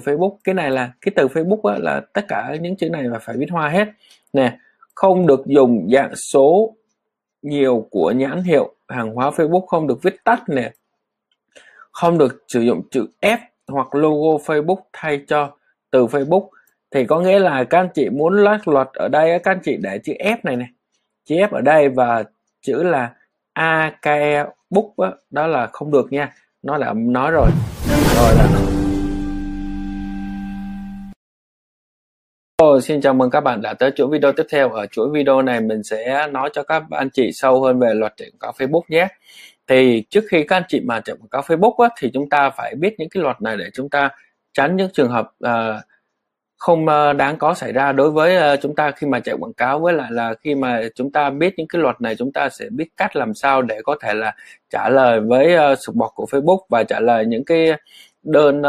của Facebook. Cái này là cái từ Facebook là tất cả những chữ này là phải viết hoa hết nè. Không được dùng dạng số nhiều của nhãn hiệu hàng hóa Facebook, không được viết tắt nè, không được sử dụng chữ F hoặc logo Facebook thay cho từ Facebook. Thì có nghĩa là các anh chị muốn loạt luật ở đây, các anh chị để chữ F này nè, chữ F ở đây và chữ là AKE Book đó là không được nha, nó đã nói rồi là... Xin chào mừng các bạn đã tới chuỗi video tiếp theo. Ở chuỗi video này mình sẽ nói cho các anh chị sâu hơn về luật quảng cáo Facebook nhé. Thì trước khi các anh chị mà chạy quảng cáo Facebook thì chúng ta phải biết những cái luật này để chúng ta tránh những trường hợp không đáng có xảy ra đối với chúng ta khi mà chạy quảng cáo, với lại là khi mà chúng ta biết những cái luật này chúng ta sẽ biết cách làm sao để có thể là trả lời với support của Facebook và trả lời những cái đơn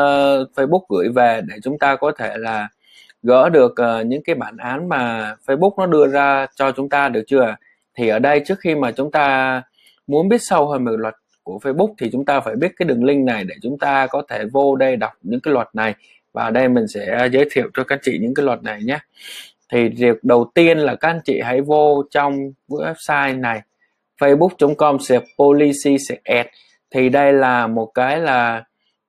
Facebook gửi về để chúng ta có thể là gỡ được những cái bản án mà Facebook nó đưa ra cho chúng ta, được chưa? Thì ở đây trước khi mà chúng ta muốn biết sâu hơn về luật của Facebook thì chúng ta phải biết cái đường link này để chúng ta có thể vô đây đọc những cái luật này. Và ở đây mình sẽ giới thiệu cho các chị những cái luật này nhé. Thì việc đầu tiên là các anh chị hãy vô trong website này, facebook.com/policy/ad. Thì đây là một cái là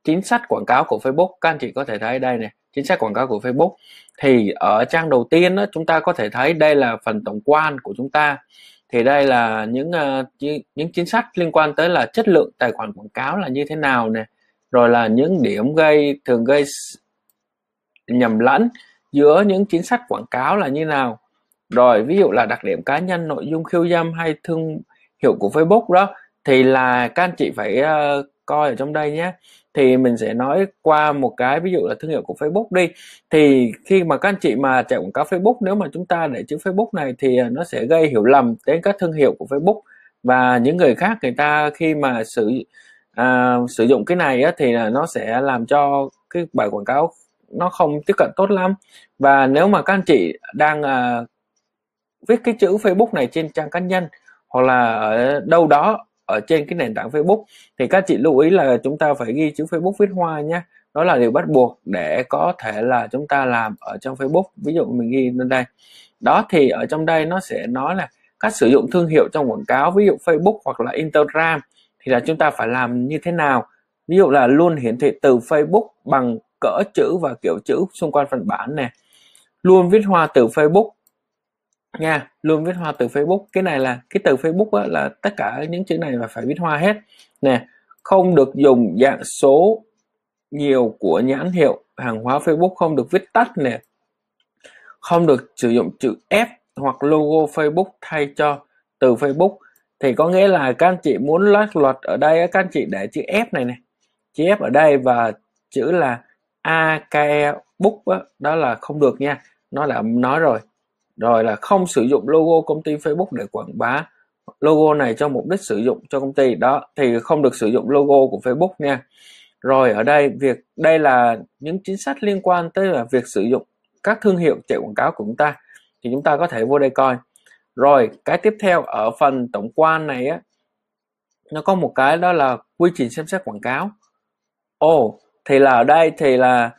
chính sách quảng cáo của Facebook. Các anh chị có thể thấy đây này, chính sách quảng cáo của Facebook. Thì ở trang đầu tiên đó, chúng ta có thể thấy đây là phần tổng quan của chúng ta. Thì đây là những chính sách liên quan tới là chất lượng tài khoản quảng cáo là như thế nào này, rồi là những điểm thường gây nhầm lẫn giữa những chính sách quảng cáo là như nào, rồi ví dụ là đặc điểm cá nhân, nội dung khiêu dâm hay thương hiệu của Facebook đó. Thì là các anh chị phải coi ở trong đây nhé. Thì mình sẽ nói qua một cái ví dụ là thương hiệu của Facebook đi. Thì khi mà các anh chị mà chạy quảng cáo Facebook, nếu mà chúng ta để chữ Facebook này thì nó sẽ gây hiểu lầm đến các thương hiệu của Facebook và những người khác, người ta khi mà sử dụng cái này á, thì nó sẽ làm cho cái bài quảng cáo nó không tiếp cận tốt lắm. Và nếu mà các anh chị đang viết cái chữ Facebook này trên trang cá nhân hoặc là ở đâu đó ở trên cái nền tảng Facebook thì các chị lưu ý là chúng ta phải ghi chữ Facebook viết hoa nhé. Đó là điều bắt buộc để có thể là chúng ta làm ở trong Facebook. Ví dụ mình ghi lên đây đó, thì ở trong đây nó sẽ nói là cách sử dụng thương hiệu trong quảng cáo, ví dụ Facebook hoặc là Instagram thì là chúng ta phải làm như thế nào. Ví dụ là luôn hiển thị từ Facebook bằng cỡ chữ và kiểu chữ xung quanh phần bản nè, luôn viết hoa từ Facebook nha, luôn viết hoa từ Facebook. Cái này là cái từ Facebook là tất cả những chữ này là phải viết hoa hết nè. Không được dùng dạng số nhiều của nhãn hiệu hàng hóa Facebook, không được viết tắt nè, không được sử dụng chữ F hoặc logo Facebook thay cho từ Facebook. Thì có nghĩa là các anh chị muốn loạt luật ở đây, các anh chị để chữ F này nè, chữ F ở đây và chữ là AKE Book đó là không được nha, nó đã nói rồi là không sử dụng logo công ty Facebook để quảng bá, logo này cho mục đích sử dụng cho công ty đó, thì không được sử dụng logo của Facebook nha. Rồi ở đây đây là những chính sách liên quan tới là việc sử dụng các thương hiệu chạy quảng cáo của chúng ta, thì chúng ta có thể vô đây coi. Rồi cái tiếp theo ở phần tổng quan này á, nó có một cái đó là quy trình xem xét quảng cáo. Thì là ở đây thì là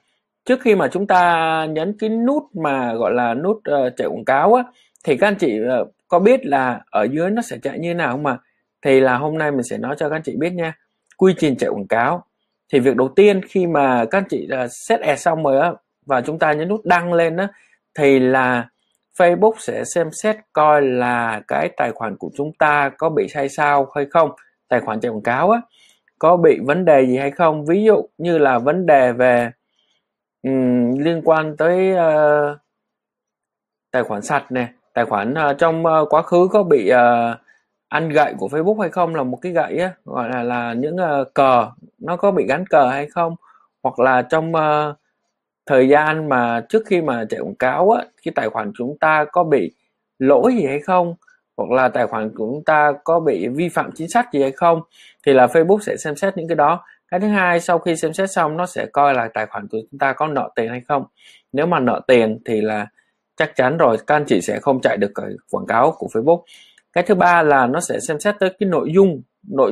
trước khi mà chúng ta nhấn cái nút mà gọi là nút chạy quảng cáo á, thì các anh chị có biết là ở dưới nó sẽ chạy như thế nào không ạ? Thì là hôm nay mình sẽ nói cho các anh chị biết nha. Quy trình chạy quảng cáo thì việc đầu tiên khi mà các anh chị set ad xong rồi á, và chúng ta nhấn nút đăng lên á, thì là Facebook sẽ xem xét coi là cái tài khoản của chúng ta có bị sai sao hay không, tài khoản chạy quảng cáo á, có bị vấn đề gì hay không. Ví dụ như là vấn đề về liên quan tới tài khoản sạch nè, tài khoản trong quá khứ có bị ăn gậy của Facebook hay không, là một cái gậy á, gọi là những cờ, nó có bị gắn cờ hay không, hoặc là trong thời gian mà trước khi mà chạy quảng cáo á, cái tài khoản chúng ta có bị lỗi gì hay không, hoặc là tài khoản của chúng ta có bị vi phạm chính sách gì hay không, thì là Facebook sẽ xem xét những cái đó. Cái thứ hai, sau khi xem xét xong nó sẽ coi là tài khoản của chúng ta có nợ tiền hay không. Nếu mà nợ tiền thì là chắc chắn rồi các anh chị sẽ không chạy được quảng cáo của Facebook. Cái thứ ba là nó sẽ xem xét tới cái nội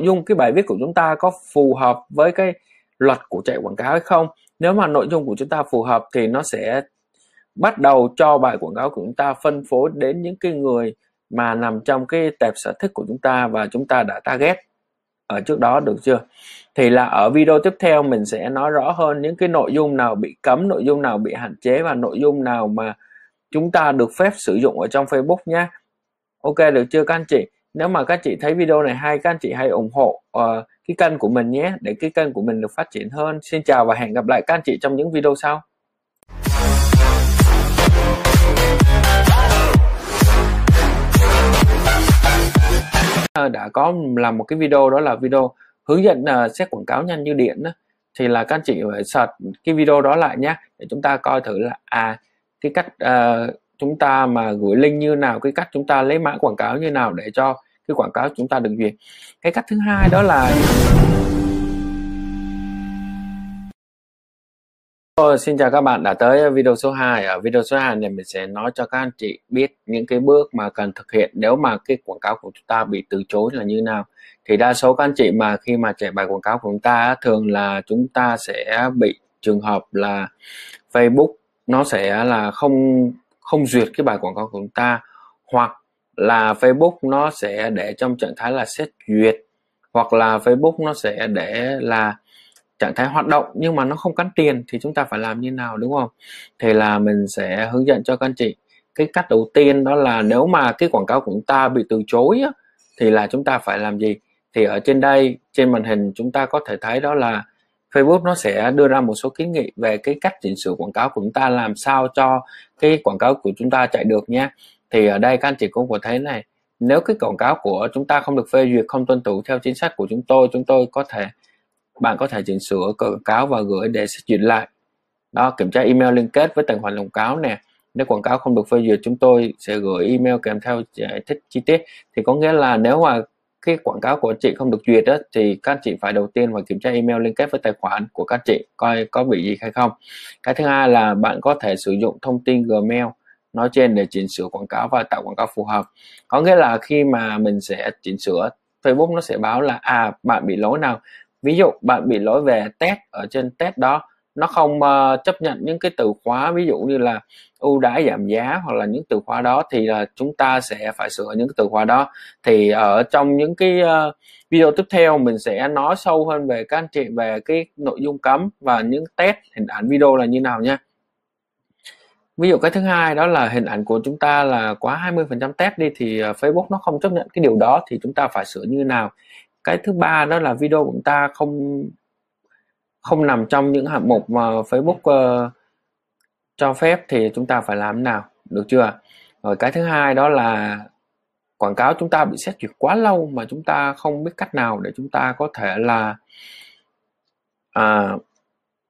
dung cái bài viết của chúng ta có phù hợp với cái luật của chạy quảng cáo hay không. Nếu mà nội dung của chúng ta phù hợp thì nó sẽ bắt đầu cho bài quảng cáo của chúng ta phân phối đến những cái người mà nằm trong cái tệp sở thích của chúng ta và chúng ta đã target ở trước đó, được chưa? Thì là ở video tiếp theo mình sẽ nói rõ hơn những cái nội dung nào bị cấm, nội dung nào bị hạn chế và nội dung nào mà chúng ta được phép sử dụng ở trong Facebook nhé. Ok, được chưa các anh chị? Nếu mà các chị thấy video này hay, các anh chị hãy ủng hộ cái kênh của mình nhé, để cái kênh của mình được phát triển hơn. Xin chào và hẹn gặp lại các anh chị trong những video sau. Đã có làm một cái video, đó là video hướng dẫn xét quảng cáo nhanh như điện đó. Thì là các anh chị phải search cái video đó lại nhé, để chúng ta coi thử là cái cách chúng ta mà gửi link như nào, cái cách chúng ta lấy mã quảng cáo như nào để cho cái quảng cáo chúng ta được duyệt. Cái cách thứ hai đó là xin chào các bạn đã tới video số 2. Ở video số 2 này mình sẽ nói cho các anh chị biết những cái bước mà cần thực hiện nếu mà cái quảng cáo của chúng ta bị từ chối là như nào. Thì đa số các anh chị mà khi mà chạy bài quảng cáo của chúng ta thường là chúng ta sẽ bị trường hợp là Facebook nó sẽ là không duyệt cái bài quảng cáo của chúng ta, hoặc là Facebook nó sẽ để trong trạng thái là xét duyệt, hoặc là Facebook nó sẽ để là trạng thái hoạt động nhưng mà nó không cắn tiền. Thì chúng ta phải làm như nào, đúng không? Thì là mình sẽ hướng dẫn cho các anh chị cái cách đầu tiên, đó là nếu mà cái quảng cáo của chúng ta bị từ chối á, thì là chúng ta phải làm gì. Thì ở trên đây trên màn hình chúng ta có thể thấy đó là Facebook nó sẽ đưa ra một số kiến nghị về cái cách chỉnh sửa quảng cáo của chúng ta, làm sao cho cái quảng cáo của chúng ta chạy được nhé. Thì ở đây các anh chị cũng có thấy này, nếu cái quảng cáo của chúng ta không được phê duyệt, không tuân thủ theo chính sách của chúng tôi có thể, bạn có thể chỉnh sửa quảng cáo và gửi để xét duyệt lại. Đó, kiểm tra email liên kết với tài khoản quảng cáo nè. Nếu quảng cáo không được phê duyệt, chúng tôi sẽ gửi email kèm theo giải thích chi tiết. Thì có nghĩa là nếu mà cái quảng cáo của chị không được duyệt đó, thì các chị phải đầu tiên phải kiểm tra email liên kết với tài khoản của các chị coi có bị gì hay không. Cái thứ hai là bạn có thể sử dụng thông tin Gmail nói trên để chỉnh sửa quảng cáo và tạo quảng cáo phù hợp. Có nghĩa là khi mà mình sẽ chỉnh sửa, Facebook nó sẽ báo là bạn bị lỗi nào. Ví dụ bạn bị lỗi về tag, ở trên tag đó nó không chấp nhận những cái từ khóa ví dụ như là ưu đãi, giảm giá hoặc là những từ khóa đó, thì là chúng ta sẽ phải sửa những cái từ khóa đó. Thì ở trong những cái video tiếp theo mình sẽ nói sâu hơn về các anh chị về cái nội dung cấm và những test hình ảnh video là như nào nha. Ví dụ cái thứ hai đó là hình ảnh của chúng ta là quá 20% test đi, thì Facebook nó không chấp nhận cái điều đó, thì chúng ta phải sửa như nào. Cái thứ ba đó là video của chúng ta không nằm trong những hạng mục mà Facebook cho phép, thì chúng ta phải làm thế nào, được chưa? Rồi cái thứ hai đó là quảng cáo chúng ta bị xét duyệt quá lâu mà chúng ta không biết cách nào để chúng ta có thể là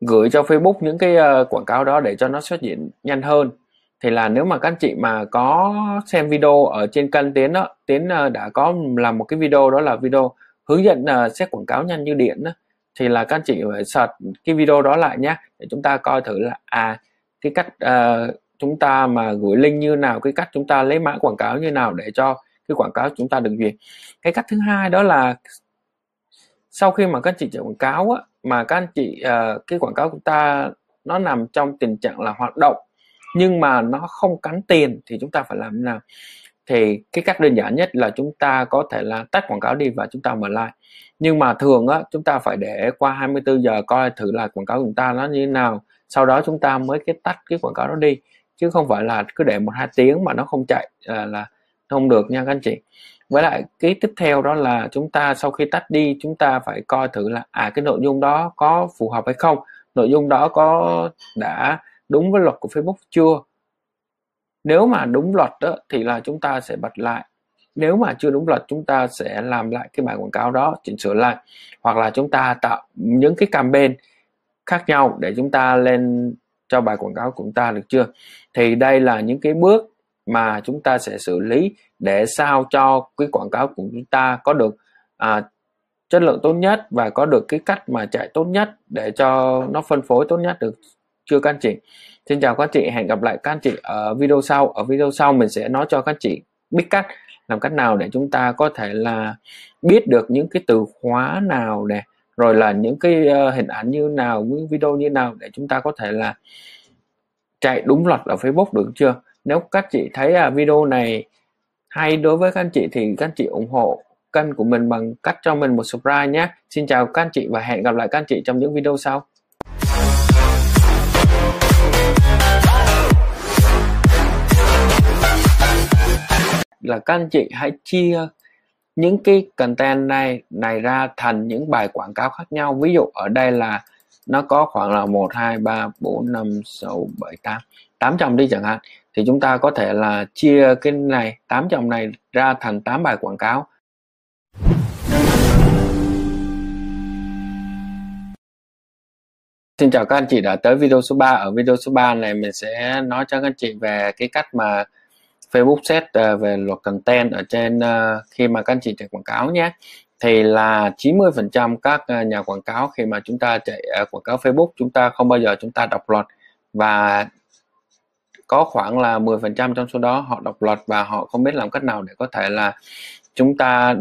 gửi cho Facebook những cái quảng cáo đó để cho nó xuất hiện nhanh hơn. Thì là nếu mà các anh chị mà có xem video ở trên kênh Tiến đó, Tiến đã có làm một cái video, đó là video hướng dẫn xét quảng cáo nhanh như điện đó. Thì là các anh chị phải search cái video đó lại nhé, để chúng ta coi thử là cái cách chúng ta mà gửi link như nào, cái cách chúng ta lấy mã quảng cáo như nào để cho cái quảng cáo chúng ta được duyệt. Cái cách thứ hai đó là sau khi mà các anh chị chạy quảng cáo á, mà các anh chị cái quảng cáo của ta nó nằm trong tình trạng là hoạt động nhưng mà nó không cắn tiền, thì chúng ta phải làm thế nào? Thì cái cách đơn giản nhất là chúng ta có thể là tắt quảng cáo đi và chúng ta mở lại. Nhưng mà thường á, chúng ta phải để qua 24 giờ coi thử là quảng cáo của chúng ta nó như thế nào, sau đó chúng ta mới tắt cái quảng cáo đó đi, chứ không phải là cứ để 1-2 tiếng mà nó không chạy là không được nha các anh chị. Với lại cái tiếp theo đó là chúng ta sau khi tắt đi, chúng ta phải coi thử là cái nội dung đó có phù hợp hay không, nội dung đó có đã đúng với luật của Facebook chưa. Nếu mà đúng luật đó, thì là chúng ta sẽ bật lại. Nếu mà chưa đúng luật, chúng ta sẽ làm lại cái bài quảng cáo đó, chỉnh sửa lại, hoặc là chúng ta tạo những cái campaign khác nhau để chúng ta lên cho bài quảng cáo của chúng ta, được chưa? Thì đây là những cái bước mà chúng ta sẽ xử lý để sao cho cái quảng cáo của chúng ta có được chất lượng tốt nhất và có được cái cách mà chạy tốt nhất để cho nó phân phối tốt nhất, được chưa các anh chị? Xin chào các anh chị, hẹn gặp lại các anh chị ở video sau. Ở video sau mình sẽ nói cho các anh chị biết cách làm cách nào để chúng ta có thể là biết được những cái từ khóa nào nè, rồi là những cái hình ảnh như nào, những video như nào để chúng ta có thể là chạy đúng luật ở Facebook được chưa. Nếu các chị thấy video này hay đối với các anh chị thì các anh chị ủng hộ kênh của mình bằng cách cho mình một subscribe nhé. Xin chào các anh chị và hẹn gặp lại các anh chị trong những video sau. Là các anh chị hãy chia những cái content này ra thành những bài quảng cáo khác nhau. Ví dụ ở đây là nó có khoảng là 1, 2, 3, 4, 5, 6, 7, 8 800 đi chẳng hạn. Thì chúng ta có thể là chia cái này 800 này ra thành 8 bài quảng cáo. Xin chào các anh chị đã tới video số 3. Ở video số 3 này mình sẽ nói cho các anh chị về cái cách mà Facebook xét về luật content ở trên khi mà các anh chị chạy quảng cáo nhé. Thì là 90% các nhà quảng cáo khi mà chúng ta chạy quảng cáo Facebook, chúng ta không bao giờ chúng ta đọc luật, và có khoảng là 10% trong số đó họ đọc luật và họ không biết làm cách nào để có thể là chúng ta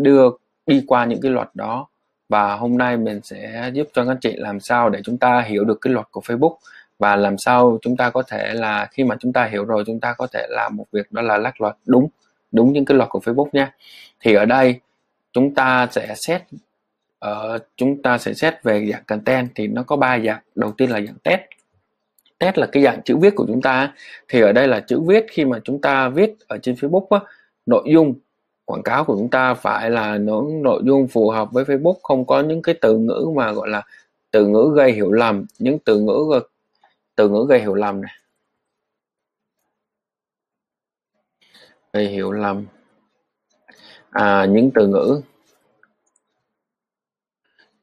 đi qua những cái luật đó. Và hôm nay mình sẽ giúp cho các anh chị làm sao để chúng ta hiểu được cái luật của Facebook, và làm sao chúng ta có thể là khi mà chúng ta hiểu rồi chúng ta có thể làm một việc đó là lách luật đúng những cái luật của Facebook nha. Thì ở đây chúng ta sẽ xét về dạng content thì nó có 3 dạng. Đầu tiên là dạng test là cái dạng chữ viết của chúng ta. Thì ở đây là chữ viết khi mà chúng ta viết ở trên Facebook á, nội dung quảng cáo của chúng ta phải là những nội dung phù hợp với Facebook, không có những cái từ ngữ mà gọi là từ ngữ gây hiểu lầm, những từ ngữ gây hiểu lầm này, gây hiểu lầm, những từ ngữ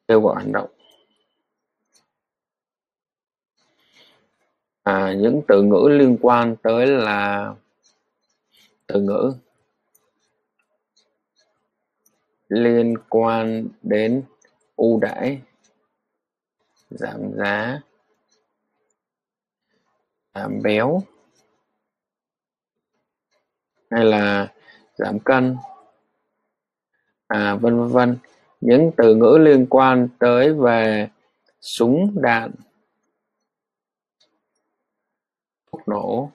kêu gọi hành động, những từ ngữ liên quan tới là từ ngữ liên quan đến ưu đãi, giảm giá, giảm béo hay là giảm cân, vân vân, những từ ngữ liên quan tới về súng đạn, thuốc nổ,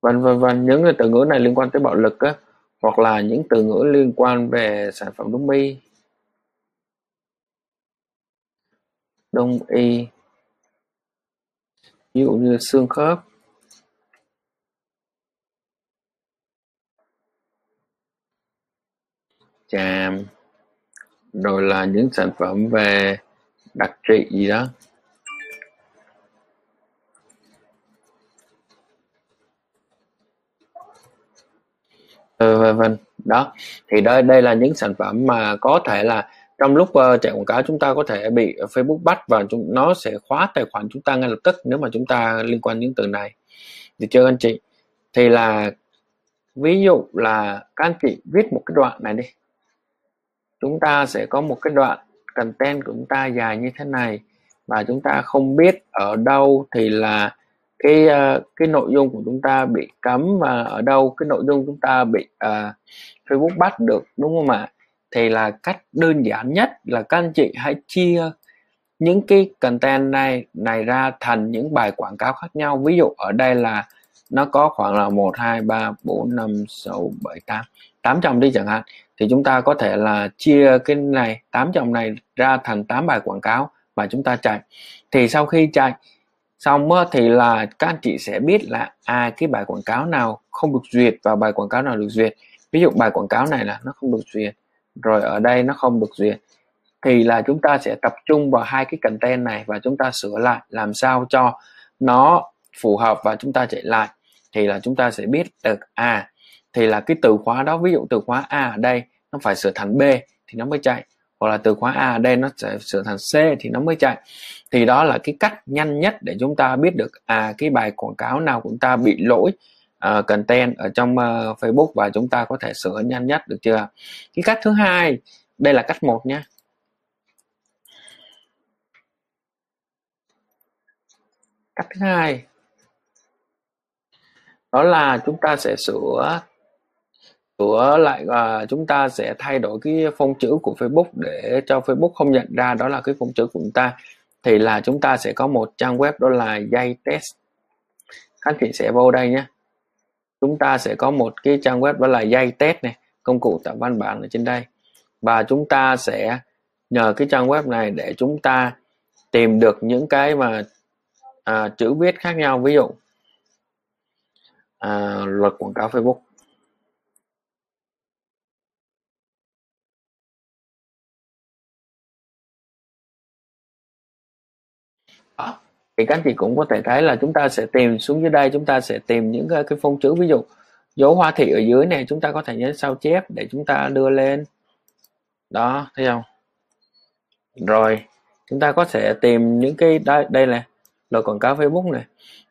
vân vân, những từ ngữ này liên quan tới bạo lực á, hoặc là những từ ngữ liên quan về sản phẩm đông y, ví dụ như xương khớp, chàm, rồi là những sản phẩm về đặc trị gì đó. Vân vân. Đó, thì đây là những sản phẩm mà có thể là trong lúc chạy quảng cáo chúng ta có thể bị Facebook bắt và nó sẽ khóa tài khoản chúng ta ngay lập tức nếu mà chúng ta liên quan những từ này, được chưa anh chị? Thì là ví dụ là các anh chị viết một cái đoạn này đi, chúng ta sẽ có một cái đoạn content của chúng ta dài như thế này, và chúng ta không biết ở đâu thì là cái nội dung của chúng ta bị cấm, và ở đâu cái nội dung chúng ta bị Facebook bắt được, đúng không ạ? Thì là cách đơn giản nhất là các anh chị hãy chia những cái content này ra thành những bài quảng cáo khác nhau. Ví dụ ở đây là nó có khoảng là 1, 2, 3, 4, 5, 6, 7, 8 800 đi chẳng hạn. Thì chúng ta có thể là chia cái này 800 này ra thành 8 bài quảng cáo mà chúng ta chạy. Thì sau khi chạy xong thì là các anh chị sẽ biết là cái bài quảng cáo nào không được duyệt và bài quảng cáo nào được duyệt. Ví dụ bài quảng cáo này là nó không được duyệt, rồi ở đây nó không được duyệt, thì là chúng ta sẽ tập trung vào hai cái content này và chúng ta sửa lại làm sao cho nó phù hợp, và chúng ta chạy lại thì là chúng ta sẽ biết được thì là cái từ khóa đó, ví dụ từ khóa A ở đây nó phải sửa thành B thì nó mới chạy, hoặc là từ khóa A ở đây nó sẽ sửa thành C thì nó mới chạy. Thì đó là cái cách nhanh nhất để chúng ta biết được cái bài quảng cáo nào của chúng ta bị lỗi content ở trong Facebook và chúng ta có thể sửa nhanh nhất, được chưa? Cái cách thứ hai, đây là cách 1 nhé. Cách thứ hai đó là chúng ta sẽ sửa Nữa lại chúng ta sẽ thay đổi cái phông chữ của Facebook để cho Facebook không nhận ra đó là cái phông chữ của chúng ta, thì là chúng ta sẽ có một trang web đó là Yay Test. Anh chị sẽ vô đây nhé. Chúng ta sẽ có một cái trang web đó là Yay Test này, công cụ tạo văn bản ở trên đây, và chúng ta sẽ nhờ cái trang web này để chúng ta tìm được những cái mà chữ viết khác nhau, ví dụ luật quảng cáo Facebook. Thì các anh chị cũng có thể thấy là chúng ta sẽ tìm xuống dưới đây, chúng ta sẽ tìm những cái phông chữ, ví dụ dấu hoa thị ở dưới này, chúng ta có thể nhấn sao chép để chúng ta đưa lên đó, thấy không? Rồi chúng ta có thể tìm những cái đây là lời quảng cáo Facebook này,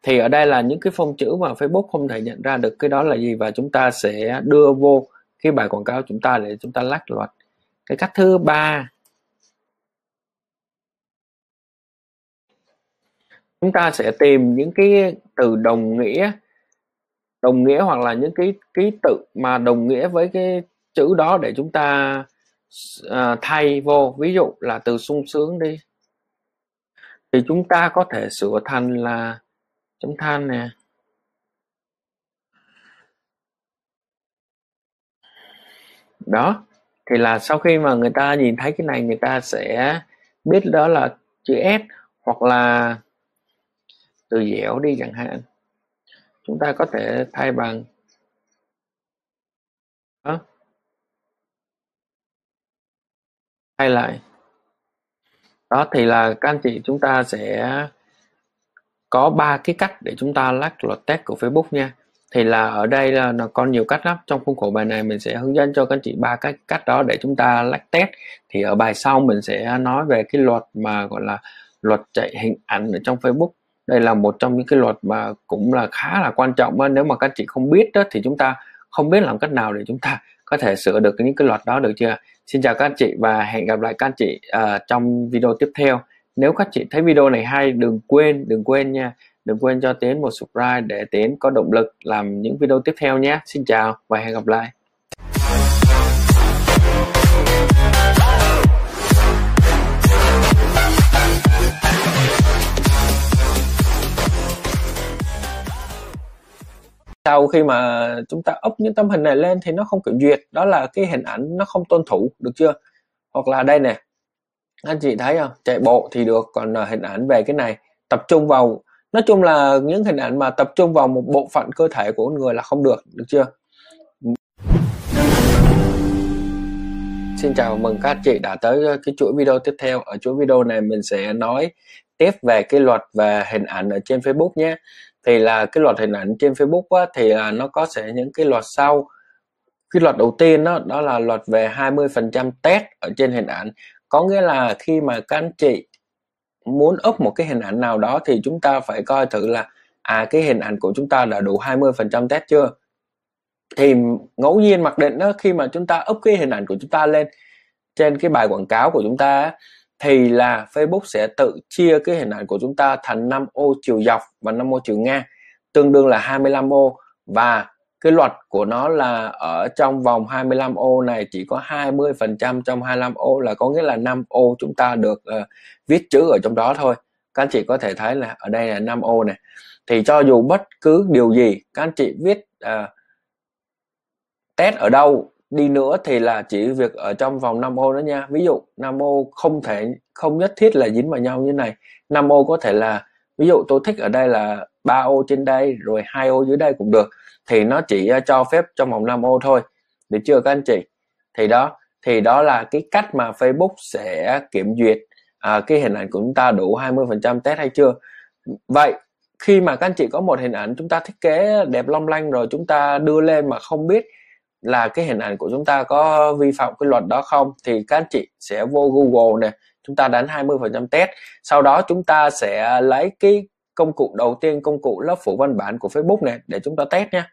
thì ở đây là những cái phông chữ mà Facebook không thể nhận ra được cái đó là gì, và chúng ta sẽ đưa vô cái bài quảng cáo chúng ta để chúng ta lách luật. Cái cách thứ ba, chúng ta sẽ tìm những cái từ đồng nghĩa hoặc là những cái ký tự mà đồng nghĩa với cái chữ đó để chúng ta thay vô. Ví dụ là từ sung sướng đi, thì chúng ta có thể sửa thành là chấm than nè, đó thì là sau khi mà người ta nhìn thấy cái này người ta sẽ biết đó là chữ S, hoặc là từ dẻo đi chẳng hạn, chúng ta có thể thay bằng đó. Thay lại đó thì là các anh chị, chúng ta sẽ có ba cái cách để chúng ta lách luật test của Facebook nha. Thì là ở đây là nó còn nhiều cách lắm, trong khuôn khổ bài này mình sẽ hướng dẫn cho các anh chị ba cái cách đó để chúng ta lách test. Thì ở bài sau mình sẽ nói về cái luật mà gọi là luật chạy hình ảnh ở trong Facebook. Đây là một trong những cái luật mà cũng là khá là quan trọng, nếu mà các chị không biết đó, thì chúng ta không biết làm cách nào để chúng ta có thể sửa được những cái luật đó, được chưa? Xin chào các chị và hẹn gặp lại các chị trong video tiếp theo. Nếu các chị thấy video này hay, đừng quên nha, đừng quên cho Tiến một subscribe để Tiến có động lực làm những video tiếp theo nhé. Xin chào và hẹn gặp lại. Sau khi mà chúng ta up những tấm hình này lên thì nó không kiểm duyệt, đó là cái hình ảnh nó không tuân thủ, được chưa? Hoặc là đây nè, anh chị thấy không, chạy bộ thì được, còn hình ảnh về cái này tập trung vào, nói chung là những hình ảnh mà tập trung vào một bộ phận cơ thể của người là không được, được chưa? Xin chào, mừng các chị đã tới cái chuỗi video tiếp theo. Ở chuỗi video này mình sẽ nói tiếp về cái luật về hình ảnh ở trên Facebook nhé. Thì là cái luật hình ảnh trên Facebook á, thì là nó có sẽ những cái luật sau. Cái luật đầu tiên đó là luật về 20% test ở trên hình ảnh. Có nghĩa là khi mà các anh chị muốn up một cái hình ảnh nào đó thì chúng ta phải coi thử là cái hình ảnh của chúng ta đã đủ 20% test chưa. Thì ngẫu nhiên mặc định đó, khi mà chúng ta up cái hình ảnh của chúng ta lên trên cái bài quảng cáo của chúng ta thì là Facebook sẽ tự chia cái hình ảnh của chúng ta thành 5 ô chiều dọc và 5 ô chiều ngang, tương đương là 25 ô, và cái luật của nó là ở trong vòng 25 ô này chỉ có 20% trong 25 ô, là có nghĩa là 5 ô chúng ta được viết chữ ở trong đó thôi. Các anh chị có thể thấy là ở đây là 5 ô này, thì cho dù bất cứ điều gì các anh chị viết test ở đâu đi nữa thì là chỉ việc ở trong vòng 5 ô đó nha. Ví dụ 5 ô không nhất thiết là dính vào nhau như này. 5 ô có thể là, ví dụ tôi thích ở đây là 3 ô trên đây rồi 2 ô dưới đây cũng được, thì nó chỉ cho phép trong vòng 5 ô thôi, được chưa các anh chị? Thì đó là cái cách mà Facebook sẽ kiểm duyệt cái hình ảnh của chúng ta đủ 20% test hay chưa. Vậy khi mà các anh chị có một hình ảnh chúng ta thiết kế đẹp long lanh rồi, chúng ta đưa lên mà không biết là cái hình ảnh của chúng ta có vi phạm cái luật đó không, thì các anh chị sẽ vô Google này, chúng ta đánh 20% test, sau đó chúng ta sẽ lấy cái công cụ đầu tiên, công cụ lớp phủ văn bản của Facebook này để chúng ta test nha.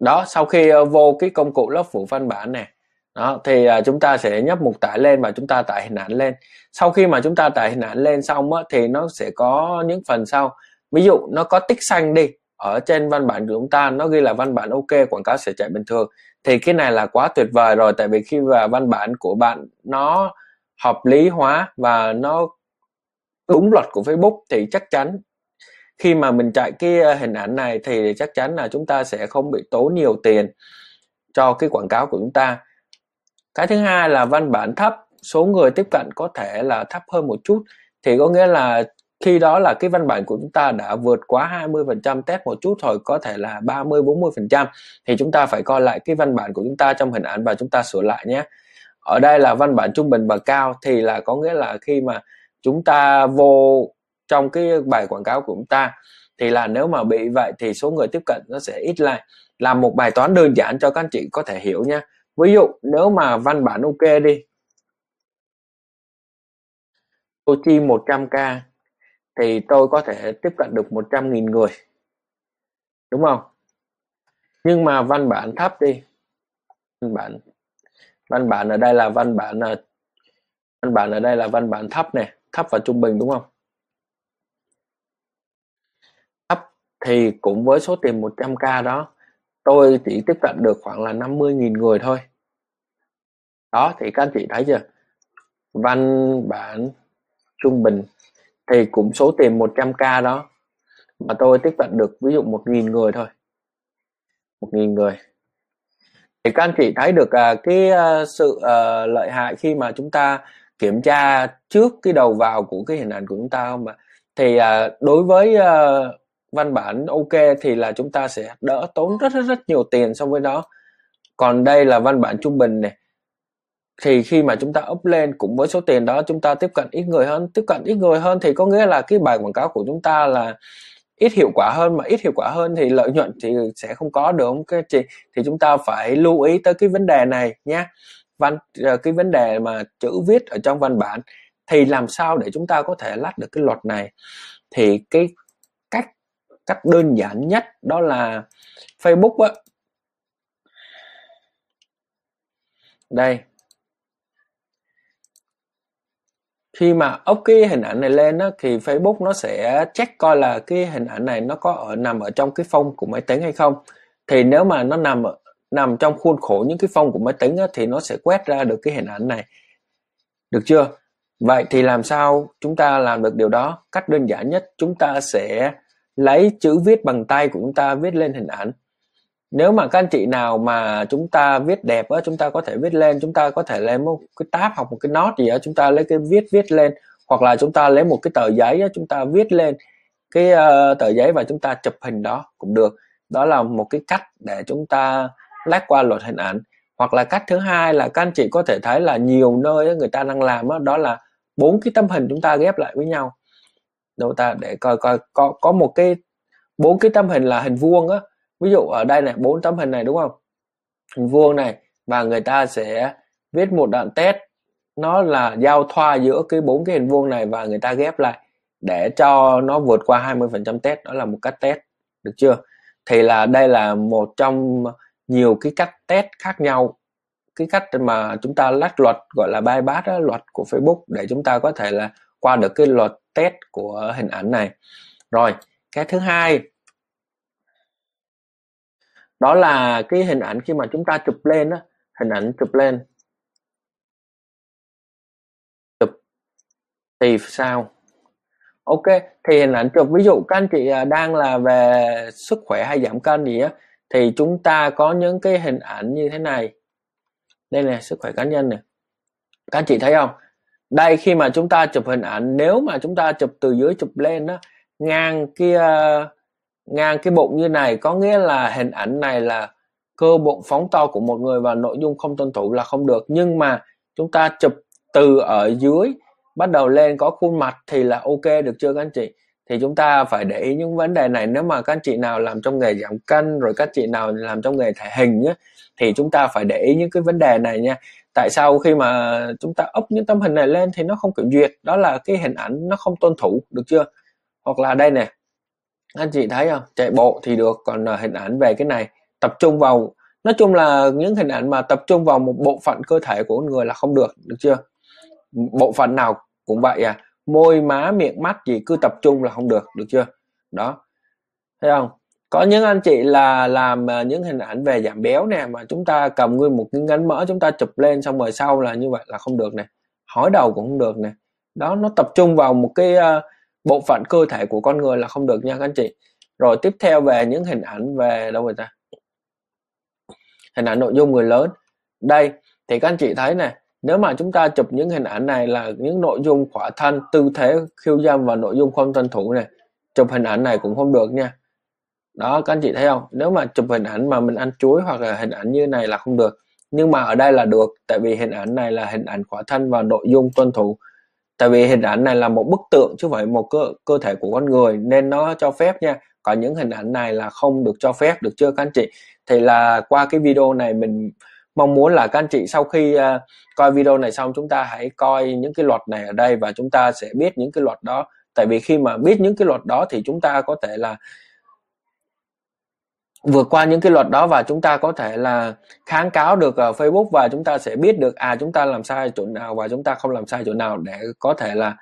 Đó, sau khi vô cái công cụ lớp phủ văn bản này đó, thì chúng ta sẽ nhấp mục tải lên và chúng ta tải hình ảnh lên. Sau khi mà chúng ta tải hình ảnh lên xong thì nó sẽ có những phần sau, ví dụ nó có tích xanh đi, ở trên văn bản của chúng ta nó ghi là văn bản ok, quảng cáo sẽ chạy bình thường, thì cái này là quá tuyệt vời rồi. Tại vì khi mà văn bản của bạn nó hợp lý hóa và nó đúng luật của Facebook thì chắc chắn khi mà mình chạy cái hình ảnh này thì chắc chắn là chúng ta sẽ không bị tốn nhiều tiền cho cái quảng cáo của chúng ta. Cái thứ hai là văn bản thấp, số người tiếp cận có thể là thấp hơn một chút, thì có nghĩa là khi đó là cái văn bản của chúng ta đã vượt quá 20%, test một chút thôi có thể là 30-40%, thì chúng ta phải coi lại cái văn bản của chúng ta trong hình ảnh và chúng ta sửa lại nhé. Ở đây là văn bản trung bình và cao, thì là có nghĩa là khi mà chúng ta vô trong cái bài quảng cáo của chúng ta thì là nếu mà bị vậy thì số người tiếp cận nó sẽ ít lại. Là một bài toán đơn giản cho các anh chị có thể hiểu nha. Ví dụ nếu mà văn bản ok đi, tôi chi 100k thì tôi có thể tiếp cận được 100.000 người, đúng không? Nhưng mà văn bản thấp đi, văn bản ở đây là văn bản thấp này, thấp và trung bình đúng không? Thấp thì cũng với số tiền 100k đó tôi chỉ tiếp cận được khoảng là 50.000 người thôi. Đó thì các anh chị thấy chưa? Văn bản trung bình thì cũng số tiền 100k đó mà tôi tiếp cận được ví dụ 1.000 người thôi, 1.000 người. Thì các anh chị thấy được cái sự lợi hại khi mà chúng ta kiểm tra trước cái đầu vào của cái hình ảnh của chúng ta không ạ? Thì đối với văn bản ok thì là chúng ta sẽ đỡ tốn rất nhiều tiền so với đó. Còn đây là văn bản trung bình này, thì khi mà chúng ta up lên cũng với số tiền đó chúng ta tiếp cận ít người hơn. Tiếp cận ít người hơn thì có nghĩa là cái bài quảng cáo của chúng ta là ít hiệu quả hơn, mà ít hiệu quả hơn thì lợi nhuận thì sẽ không có được, không các chị? Thì chúng ta phải lưu ý tới cái vấn đề này nhé. Cái vấn đề mà chữ viết ở trong văn bản thì làm sao để chúng ta có thể lách được cái luật này, thì cái cách đơn giản nhất đó là Facebook á, đây khi mà up cái hình ảnh này lên á, thì Facebook nó sẽ check coi là cái hình ảnh này nó có nằm ở trong cái phông của máy tính hay không. Thì nếu mà nó nằm trong khuôn khổ những cái phông của máy tính á, thì nó sẽ quét ra được cái hình ảnh này, được chưa? Vậy thì làm sao chúng ta làm được điều đó? Cách đơn giản nhất chúng ta sẽ lấy chữ viết bằng tay của chúng ta viết lên hình ảnh. Nếu mà các anh chị nào mà chúng ta viết đẹp á, chúng ta có thể viết lên, chúng ta có thể lấy một cái tab hoặc một cái note gì đó, chúng ta lấy cái viết lên, hoặc là chúng ta lấy một cái tờ giấy á, chúng ta viết lên cái tờ giấy và chúng ta chụp hình đó cũng được. Đó là một cái cách để chúng ta lách qua luật hình ảnh. Hoặc là cách thứ hai là các anh chị có thể thấy là nhiều nơi á, người ta đang làm á, đó là 4 cái tấm hình chúng ta ghép lại với nhau. Đâu ta để coi có một cái 4 cái tấm hình là hình vuông á, ví dụ ở đây này 4 tấm hình này đúng không, hình vuông này, và người ta sẽ viết một đoạn test nó là giao thoa giữa cái 4 cái hình vuông này và người ta ghép lại để cho nó vượt qua 20% test. Đó là một cách test, được chưa? Thì là đây là một trong nhiều cái cách test khác nhau, cái cách mà chúng ta lách luật gọi là bypass đó, luật của Facebook, để chúng ta có thể là qua được cái luật test của hình ảnh này. Rồi cái thứ hai đó là cái hình ảnh khi mà chúng ta chụp lên á, hình ảnh chụp lên thì sao? Ok, thì hình ảnh chụp ví dụ các anh chị đang là về sức khỏe hay giảm cân gì á, thì chúng ta có những cái hình ảnh như thế này. Đây nè, sức khỏe cá nhân nè, các anh chị thấy không? Đây khi mà chúng ta chụp hình ảnh, nếu mà chúng ta chụp từ dưới chụp lên đó, ngang cái bụng như này, có nghĩa là hình ảnh này là cơ bụng phóng to của một người và nội dung không tuân thủ là không được. Nhưng mà chúng ta chụp từ ở dưới bắt đầu lên có khuôn mặt thì là ok, được chưa các anh chị? Thì chúng ta phải để ý những vấn đề này. Nếu mà các anh chị nào làm trong nghề giảm cân, rồi các chị nào làm trong nghề thể hình nhé, thì chúng ta phải để ý những cái vấn đề này nha. Tại sao khi mà chúng ta up những tấm hình này lên thì nó không kiểm duyệt? Đó là cái hình ảnh nó không tuân thủ, được chưa? Hoặc là đây nè, anh chị thấy không? Chạy bộ thì được, còn hình ảnh về cái này tập trung vào, nói chung là những hình ảnh mà tập trung vào một bộ phận cơ thể của người là không được, được chưa? Bộ phận nào cũng vậy à, môi, má, miệng, mắt gì cứ tập trung là không được, được chưa? Đó, thấy không? Có những anh chị là làm những hình ảnh về giảm béo nè, mà chúng ta cầm nguyên một cái gánh mỡ chúng ta chụp lên xong rồi sau là như vậy là không được nè, hỏi đầu cũng không được nè. Đó, nó tập trung vào một cái bộ phận cơ thể của con người là không được nha các anh chị. Rồi tiếp theo về những hình ảnh về đâu rồi ta, hình ảnh nội dung người lớn đây, thì các anh chị thấy nè, nếu mà chúng ta chụp những hình ảnh này là những nội dung khỏa thân, tư thế khiêu dâm và nội dung không tuân thủ này, chụp hình ảnh này cũng không được nha. Đó, các anh chị thấy không, nếu mà chụp hình ảnh mà mình ăn chuối hoặc là hình ảnh như này là không được, nhưng mà ở đây là được, tại vì hình ảnh này là hình ảnh khỏa thân và nội dung tuân thủ. Tại vì hình ảnh này là một bức tượng chứ phải một cơ thể của con người nên nó cho phép nha. Còn những hình ảnh này là không được cho phép, được chưa các anh chị? Thì là qua cái video này mình mong muốn là các anh chị sau khi coi video này xong, chúng ta hãy coi những cái luật này ở đây và chúng ta sẽ biết những cái luật đó. Tại vì khi mà biết những cái luật đó thì chúng ta có thể là vượt qua những cái luật đó và chúng ta có thể là kháng cáo được Facebook, và chúng ta sẽ biết được chúng ta làm sai chỗ nào và chúng ta không làm sai chỗ nào để có thể là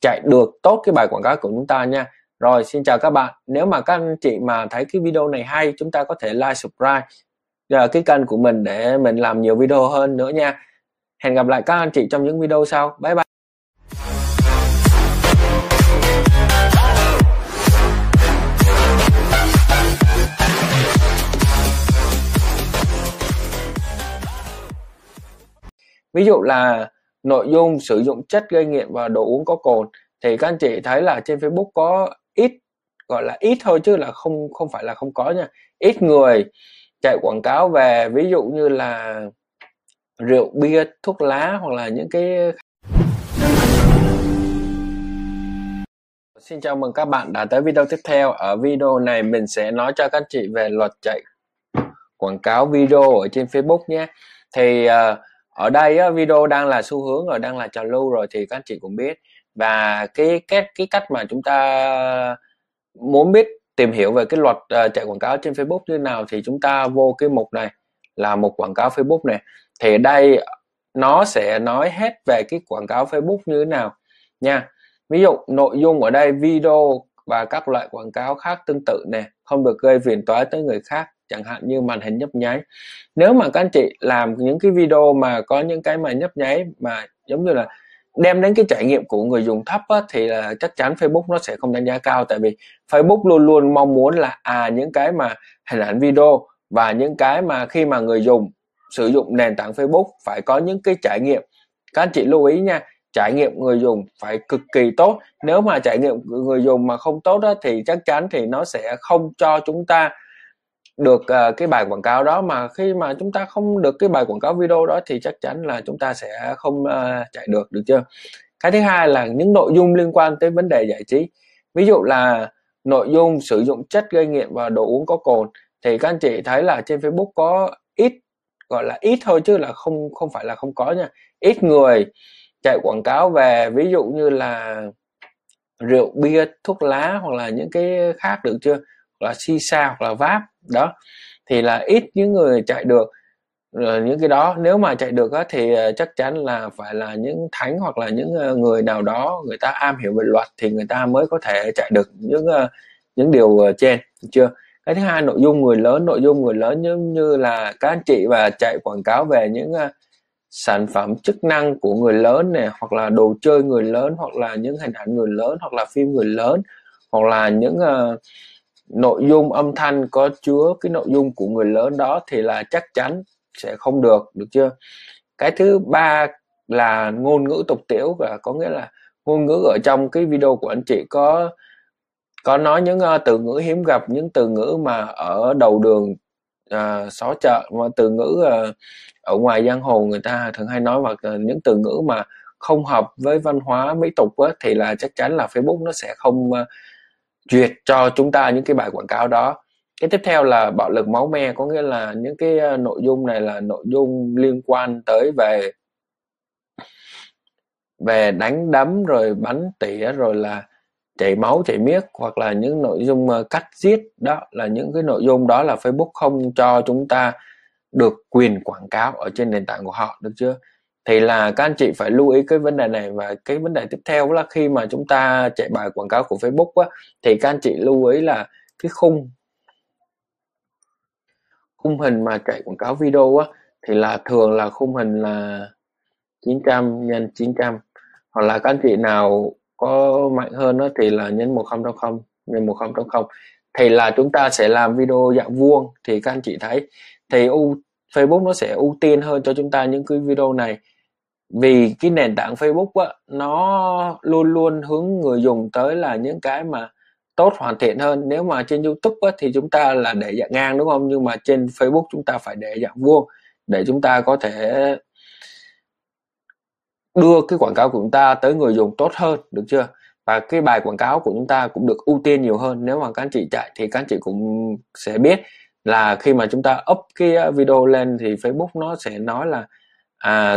chạy được tốt cái bài quảng cáo của chúng ta nha. Rồi, xin chào các bạn. Nếu mà các anh chị mà thấy cái video này hay, chúng ta có thể like, subscribe cái kênh của mình để mình làm nhiều video hơn nữa nha. Hẹn gặp lại các anh chị trong những video sau. Bye bye. Ví dụ là nội dung sử dụng chất gây nghiện và đồ uống có cồn, thì các anh chị thấy là trên Facebook có ít, gọi là ít thôi chứ là không phải là không có nha, ít người chạy quảng cáo về ví dụ như là rượu bia, thuốc lá hoặc là những cái. Xin chào mừng các bạn đã tới video tiếp theo. Ở video này mình sẽ nói cho các anh chị về luật chạy quảng cáo video ở trên Facebook nhé. Thì ở đây video đang là xu hướng rồi, đang là trào lưu rồi thì các anh chị cũng biết, và cái cách mà chúng ta muốn biết tìm hiểu về cái luật chạy quảng cáo trên Facebook như nào thì chúng ta vô cái mục này là mục quảng cáo Facebook này, thì đây nó sẽ nói hết về cái quảng cáo Facebook như thế nào nha. Ví dụ nội dung ở đây, video và các loại quảng cáo khác tương tự này, không được gây phiền toái tới người khác, chẳng hạn như màn hình nhấp nháy. Nếu mà các anh chị làm những cái video mà có những cái mà nhấp nháy mà giống như là đem đến cái trải nghiệm của người dùng thấp á, thì là chắc chắn Facebook nó sẽ không đánh giá cao, tại vì Facebook luôn luôn mong muốn là những cái mà hình ảnh video và những cái mà khi mà người dùng sử dụng nền tảng Facebook phải có những cái trải nghiệm. Các anh chị lưu ý nha, trải nghiệm người dùng phải cực kỳ tốt. Nếu mà trải nghiệm người dùng mà không tốt á, thì chắc chắn thì nó sẽ không cho chúng ta được cái bài quảng cáo đó, mà khi mà chúng ta không được cái bài quảng cáo video đó thì chắc chắn là chúng ta sẽ không chạy được, được chưa? Cái thứ hai là những nội dung liên quan tới vấn đề giải trí, ví dụ là nội dung sử dụng chất gây nghiện và đồ uống có cồn, thì các anh chị thấy là trên Facebook có ít, gọi là ít thôi chứ là không phải là không có nha, ít người chạy quảng cáo về ví dụ như là rượu bia, thuốc lá hoặc là những cái khác, được chưa, là shisha hoặc là vape. Đó thì là ít những người chạy được những cái đó. Nếu mà chạy được đó, thì chắc chắn là phải là những thánh hoặc là những người nào đó người ta am hiểu về luật thì người ta mới có thể chạy được những điều trên, được chưa? Cái thứ hai, nội dung người lớn, giống như là các anh chị và chạy quảng cáo về những sản phẩm chức năng của người lớn này, hoặc là đồ chơi người lớn, hoặc là những hình ảnh người lớn, hoặc là phim người lớn, hoặc là những nội dung âm thanh có chứa cái nội dung của người lớn đó thì là chắc chắn sẽ không được, được chưa? Cái thứ ba là ngôn ngữ tục tĩu, và có nghĩa là ngôn ngữ ở trong cái video của anh chị có nói những từ ngữ hiếm gặp, những từ ngữ mà ở đầu đường xó chợ, mà từ ngữ ở ngoài giang hồ người ta thường hay nói, và những từ ngữ mà không hợp với văn hóa mỹ tục á, thì là chắc chắn là Facebook nó sẽ không duyệt cho chúng ta những cái bài quảng cáo đó. Cái tiếp theo là bạo lực máu me, có nghĩa là những cái nội dung này là nội dung liên quan tới về đánh đấm, rồi bắn tỉa, rồi là chảy máu chảy miếc, hoặc là những nội dung cắt giết. Đó là những cái nội dung đó là Facebook không cho chúng ta được quyền quảng cáo ở trên nền tảng của họ, được chưa? Thì là các anh chị phải lưu ý cái vấn đề này. Và cái vấn đề tiếp theo là khi mà chúng ta chạy bài quảng cáo của Facebook á, thì các anh chị lưu ý là cái khung khung hình mà chạy quảng cáo video á, thì là thường là khung hình là 900 x 900, hoặc là các anh chị nào có mạnh hơn đó thì là nhân 1000 thì là chúng ta sẽ làm video dạng vuông. Thì các anh chị thấy thì Facebook nó sẽ ưu tiên hơn cho chúng ta những cái video này, vì cái nền tảng Facebook á, nó luôn luôn hướng người dùng tới là những cái mà tốt, hoàn thiện hơn. Nếu mà trên YouTube á, thì chúng ta là để dạng ngang đúng không, nhưng mà trên Facebook chúng ta phải để dạng vuông để chúng ta có thể đưa cái quảng cáo của chúng ta tới người dùng tốt hơn, được chưa? Và cái bài quảng cáo của chúng ta cũng được ưu tiên nhiều hơn. Nếu mà các anh chị chạy thì các anh chị cũng sẽ biết là khi mà chúng ta up cái video lên thì Facebook nó sẽ nói là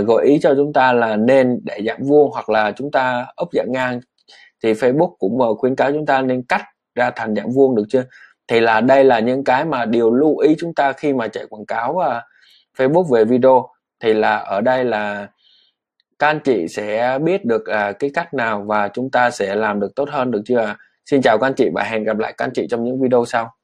gợi ý cho chúng ta là nên để dạng vuông, hoặc là chúng ta up dạng ngang thì Facebook cũng khuyến cáo chúng ta nên cắt ra thành dạng vuông, được chưa? Thì là đây là những cái mà điều lưu ý chúng ta khi mà chạy quảng cáo Facebook về video. Thì là ở đây là các anh chị sẽ biết được cái cách nào và chúng ta sẽ làm được tốt hơn, được chưa? Xin chào các anh chị và hẹn gặp lại các anh chị trong những video sau.